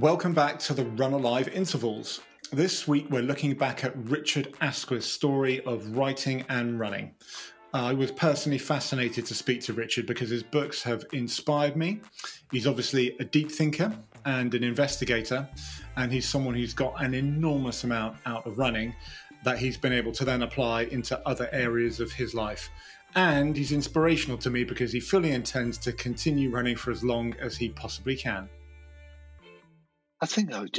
Welcome back to the RunAlive Intervals. This week we're looking back at Richard Askwith's story of writing and running. I was personally fascinated to speak to Richard because his books have inspired me. He's obviously a deep thinker and an investigator, and he's someone who's got an enormous amount out of running that he's been able to then apply into other areas of his life. And he's inspirational to me because he fully intends to continue running for as long as he possibly can. I think I'd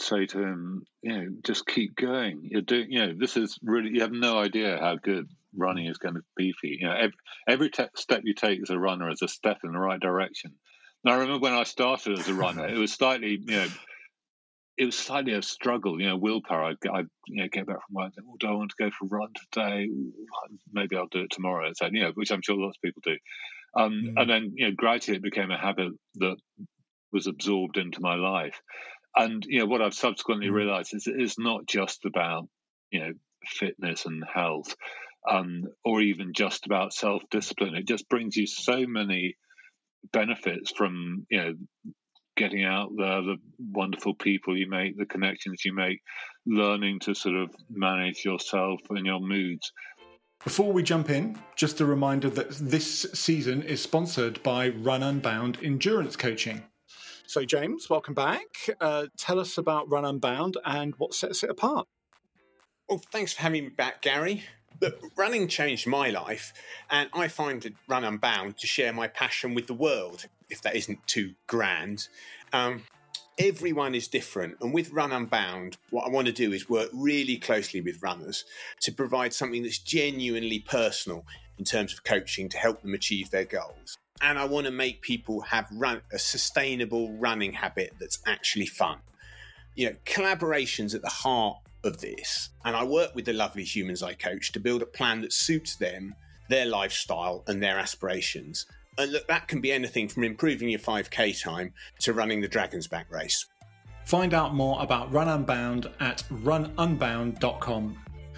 say to him, just keep going. You're doing, this is really, you have no idea how good running is going to be for you. Every step you take as a runner is a step in the right direction. And I remember when I started as a runner, it was slightly a struggle, willpower. I'd get back from work and do I want to go for a run today? Maybe I'll do it tomorrow. So, which I'm sure lots of people do. And then, gradually it became a habit that was absorbed into my life. And, what I've subsequently realized is it's not just about, fitness and health, or even just about self-discipline. It just brings you so many benefits from, getting out there, the wonderful people you make, the connections you make, learning to sort of manage yourself and your moods. Before we jump in, just a reminder that this season is sponsored by Run Unbound Endurance Coaching. So, James, welcome back. Tell us about Run Unbound and what sets it apart. Well, thanks for having me back, Gary. Look, running changed my life, and I founded Run Unbound to share my passion with the world, if that isn't too grand. Everyone is different, and with Run Unbound, what I want to do is work really closely with runners to provide something that's genuinely personal in terms of coaching to help them achieve their goals. And I want to make people have a sustainable running habit that's actually fun. Collaboration's at the heart of this. And I work with the lovely humans I coach to build a plan that suits them, their lifestyle and their aspirations. And look, that can be anything from improving your 5K time to running the Dragon's Back race. Find out more about Run Unbound at rununbound.com.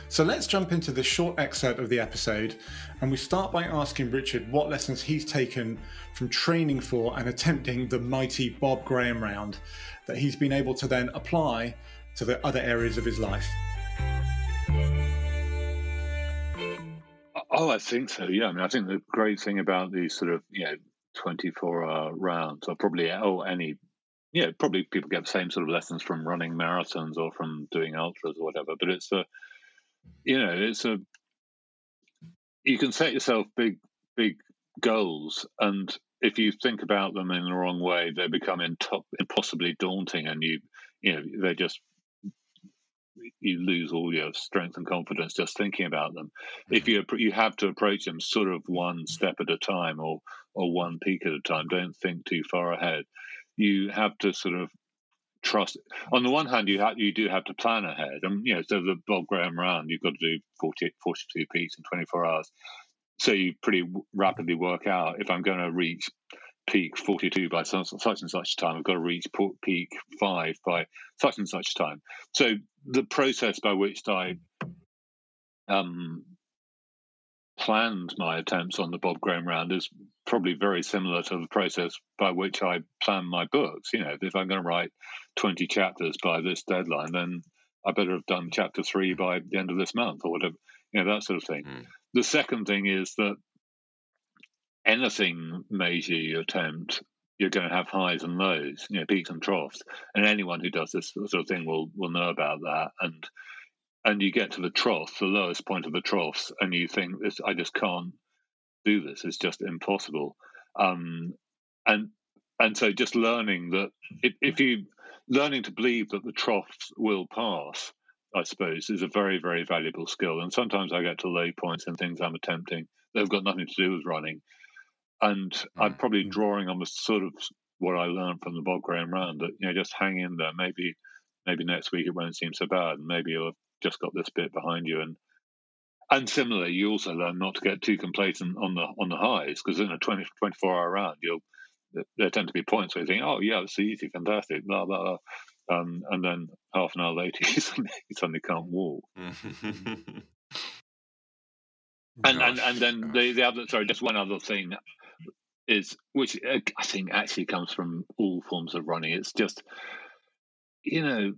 So let's jump into the short excerpt of the episode, and we start by asking Richard what lessons he's taken from training for and attempting the mighty Bob Graham Round that he's been able to then apply to the other areas of his life. Oh, I think so, yeah. I mean, I think the great thing about these sort of, 24-hour rounds or probably people get the same sort of lessons from running marathons or from doing ultras or whatever, but it's a you can set yourself big goals, and if you think about them in the wrong way, they become impossibly daunting, and you lose all your strength and confidence just thinking about them. If you have to approach them sort of one step at a time or one peak at a time, don't think too far ahead. You have to sort of trust. On the one hand, you do have to plan ahead, and so the Bob Graham Round, you've got to do 42 peaks in 24 hours. So you pretty rapidly work out, if I'm going to reach peak 42 by such and such time, I've got to reach peak 5 by such and such time. So the process by which I planned my attempts on the Bob Graham Round is probably very similar to the process by which I plan my books. If I'm going to write 20 chapters by this deadline, then I better have done chapter 3 by the end of this month or whatever, that sort of thing. Mm. The second thing is that anything major you attempt, you're going to have highs and lows, peaks and troughs. And anyone who does this sort of thing will know about that. And you get to the trough, the lowest point of the troughs, and you think, I just can't do this. It's just impossible. And so just learning that if you learning to believe that the troughs will pass, I suppose, is a very, very valuable skill. And sometimes I get to low points in things I'm attempting that have got nothing to do with running. And I'm probably drawing on the sort of what I learned from the Bob Graham Round, that, just hang in there. Maybe next week it won't seem so bad, and maybe you'll have just got this bit behind you. And similarly, you also learn not to get too complacent on the highs, because in a 24-hour round, there tend to be points where you think, oh, yeah, it's easy, fantastic, blah, blah, blah. And then half an hour later, you suddenly can't walk. And then the other, just one other thing is, which I think actually comes from all forms of running. It's just, you know,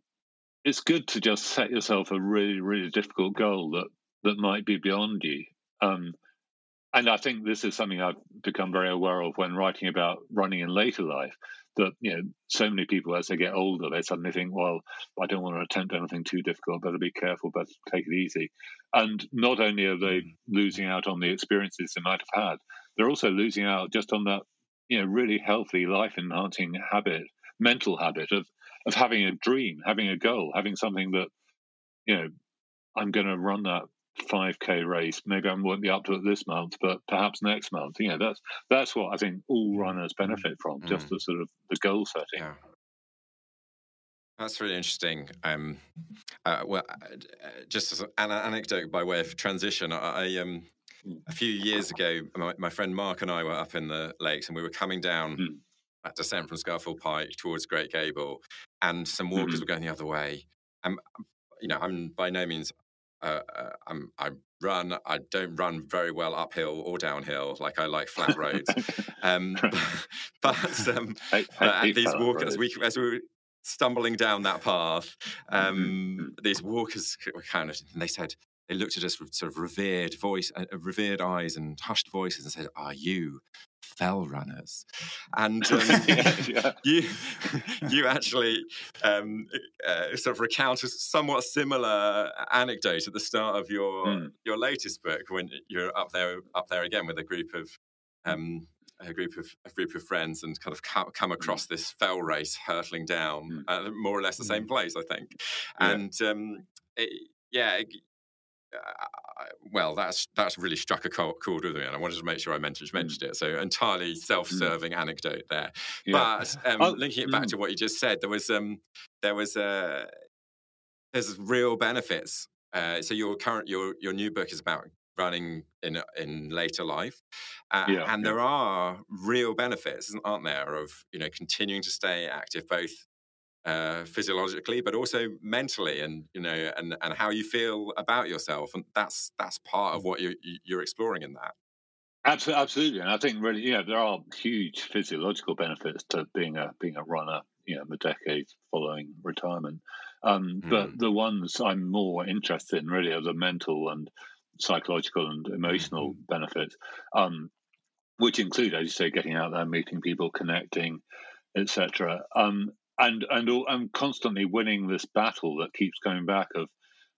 it's good to just set yourself a really, really difficult goal that might be beyond you. And I think this is something I've become very aware of when writing about running in later life, that, you know, so many people as they get older, they suddenly think, well, I don't want to attempt anything too difficult, better be careful, better take it easy. And not only are they losing out on the experiences they might have had, they're also losing out just on that, you know, really healthy, life-enhancing habit, mental habit of having a dream, having a goal, having something that, you know, I'm going to run that 5K race. Maybe I won't be up to it this month, but perhaps next month. You know, that's what I think all runners benefit from, just the sort of the goal setting. Yeah. That's really interesting. Just as an anecdote by way of transition, I a few years ago, my friend Mark and I were up in the lakes, and we were coming down that descent from Scafell Pike towards Great Gable, and some walkers were going the other way. And you know, I'm by no means I don't run very well uphill or downhill. Like, I like flat roads. These walkers, as we were stumbling down that path, these walkers were kind of, and they looked at us with sort of revered eyes and hushed voices, and said, "Are you fell runners?" And you actually sort of recount a somewhat similar anecdote at the start of your latest book, when you're up there again with a group of friends, and kind of come across this fell race hurtling down more or less the same place, I think. And well, that's really struck a chord with me, and I wanted to make sure I mentioned it. So, entirely self-serving anecdote there. Yeah. But linking it back to what you just said, there's real benefits. So your new book is about running in later life, and there are real benefits, aren't there, of, you know, continuing to stay active, both physiologically but also mentally, and, you know, and how you feel about yourself, and that's part of what you're exploring in that. Absolutely. And I think, really, you know, there are huge physiological benefits to being a runner, you know, in the decades following retirement, but the ones I'm more interested in really are the mental and psychological and emotional benefits, which include, as you say, getting out there, meeting people, connecting, etc. And I'm constantly winning this battle that keeps coming back of,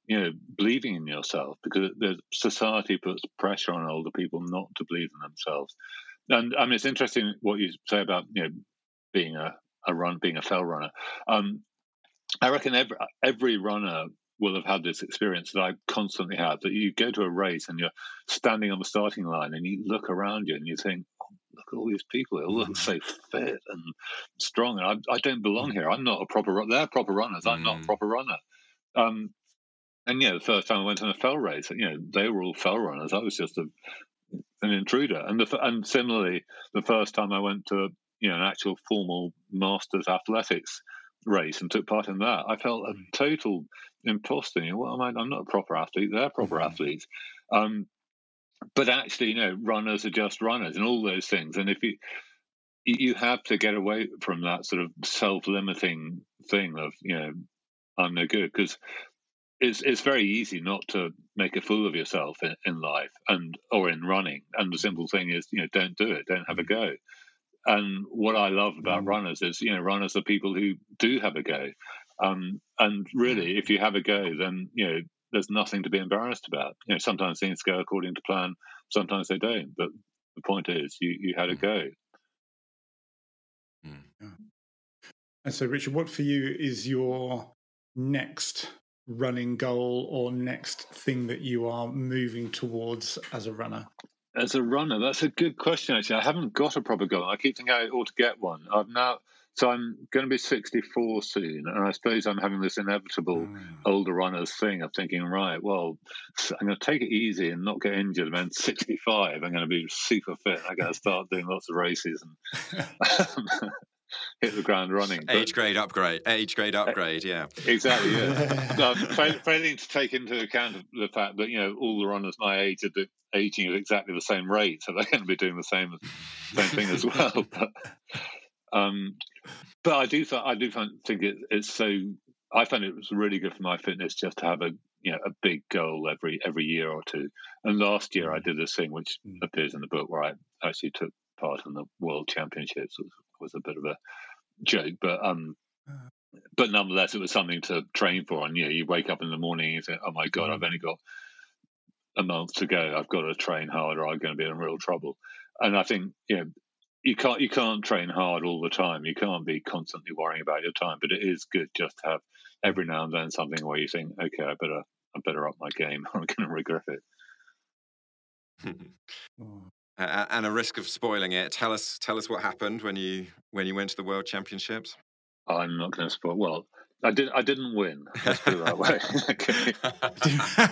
you know, believing in yourself, because the society puts pressure on older people not to believe in themselves. And I mean, it's interesting what you say about, you know, being a fell runner. I reckon every runner will have had this experience that I constantly have, that you go to a race and you're standing on the starting line and you look around you and you think, look at all these people, they all look so fit and strong, and I don't belong here. I'm not a proper runner. They're proper runners. I'm not a proper runner. And, you know, the first time I went on a fell race, you know, they were all fell runners. I was just an intruder. And similarly, the first time I went to, you know, an actual formal masters athletics race and took part in that, I felt a total imposter. You know, what am I? I'm not a proper athlete. They're proper athletes. But actually, you know, runners are just runners, and all those things. And if you have to get away from that sort of self-limiting thing of, you know, I'm no good, because it's very easy not to make a fool of yourself in life and or in running. And the simple thing is, you know, don't do it, don't have a go. And what I love about runners is, you know, runners are people who do have a go. And really, if you have a go, then, you know, there's nothing to be embarrassed about. You know, sometimes things go according to plan, sometimes they don't. But the point is, you had a go. Yeah. And so, Richard, what for you is your next running goal or next thing that you are moving towards as a runner? As a runner, that's a good question, actually. I haven't got a proper goal. I keep thinking I ought to get one. So I'm going to be 64 soon, and I suppose I'm having this inevitable older runners thing of thinking, right, well, I'm going to take it easy and not get injured. And then 65, I'm going to be super fit. I'm going to start doing lots of races. And hit the ground running. Age grade upgrade, yeah. Exactly, yeah. Failing to take into account the fact that, you know, all the runners my age are aging at exactly the same rate, so they're going to be doing the same thing as well. But I found it was really good for my fitness just to have a big goal every year or two. And last year I did this thing which appears in the book where I actually took part in the World Championships. It was a bit of a joke, but nonetheless it was something to train for. And you wake up in the morning and say, "Oh my God, I've only got a month to go. I've got to train hard, or I'm going to be in real trouble." And I think you can't train hard all the time. You can't be constantly worrying about your time. But it is good just to have every now and then something where you think, "Okay, I better up my game, or I'm going to regret it." And a risk of spoiling it, tell us what happened when you went to the World Championships. I'm not going to spoil. Well, I didn't win. Let's put it that way.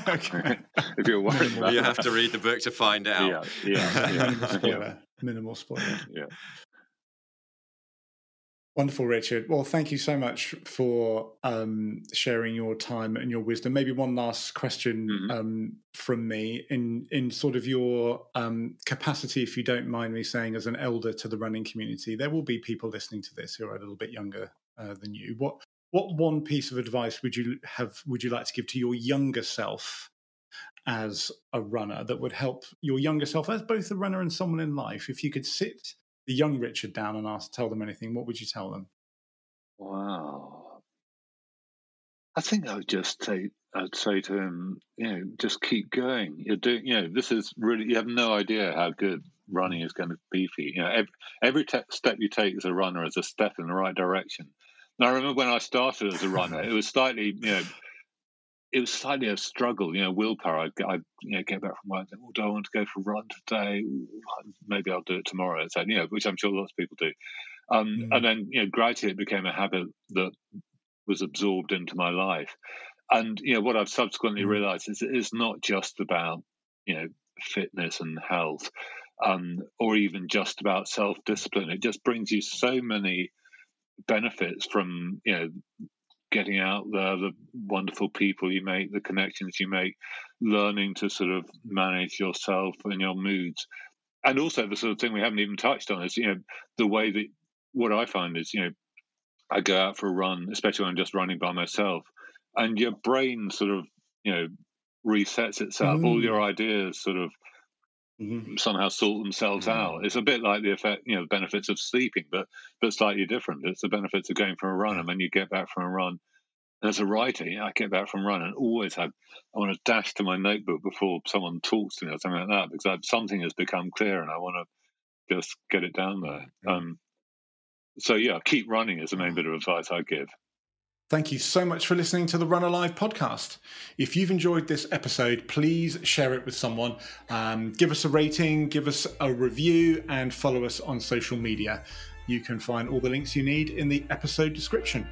Okay. If you're worried about, you have to read the book to find out. Yeah. Minimal spoiler. Yeah. Wonderful, Richard. Well, thank you so much for sharing your time and your wisdom. Maybe one last question from me in sort of your capacity, if you don't mind me saying, as an elder to the running community. There will be people listening to this who are a little bit younger than you. What one piece of advice would you like to give to your younger self as a runner that would help your younger self as both a runner and someone in life? If you could sit the young Richard down and tell them anything, what would you tell them? Wow. I think I'd say to him, just keep going. You're doing, this is really, you have no idea how good running is going to be for you. Every step you take as a runner is a step in the right direction. And I remember when I started as a runner, it was slightly, it was slightly a struggle, willpower. I'd get back from work and say, do I want to go for a run today? Maybe I'll do it tomorrow. So, which I'm sure lots of people do. And then, gradually it became a habit that was absorbed into my life. And, what I've subsequently realized is it's not just about, fitness and health, or even just about self-discipline. It just brings you so many benefits from, getting out there, the wonderful people you make, the connections you make, learning to sort of manage yourself and your moods. And also the sort of thing we haven't even touched on is, the way that what I find is, I go out for a run, especially when I'm just running by myself, and your brain sort of, resets itself. All your ideas sort of somehow sort themselves out. It's a bit like the effect, the benefits of sleeping, but slightly different. It's the benefits of going for a run, and when you get back from a run, as a writer, I get back from a run and always I want to dash to my notebook before someone talks to me or something like that, because something has become clear and I want to just get it down there. Keep running is the main bit of advice I give. Thank you so much for listening to the Run Alive podcast. If you've enjoyed this episode, please share it with someone. Give us a rating, give us a review, and follow us on social media. You can find all the links you need in the episode description.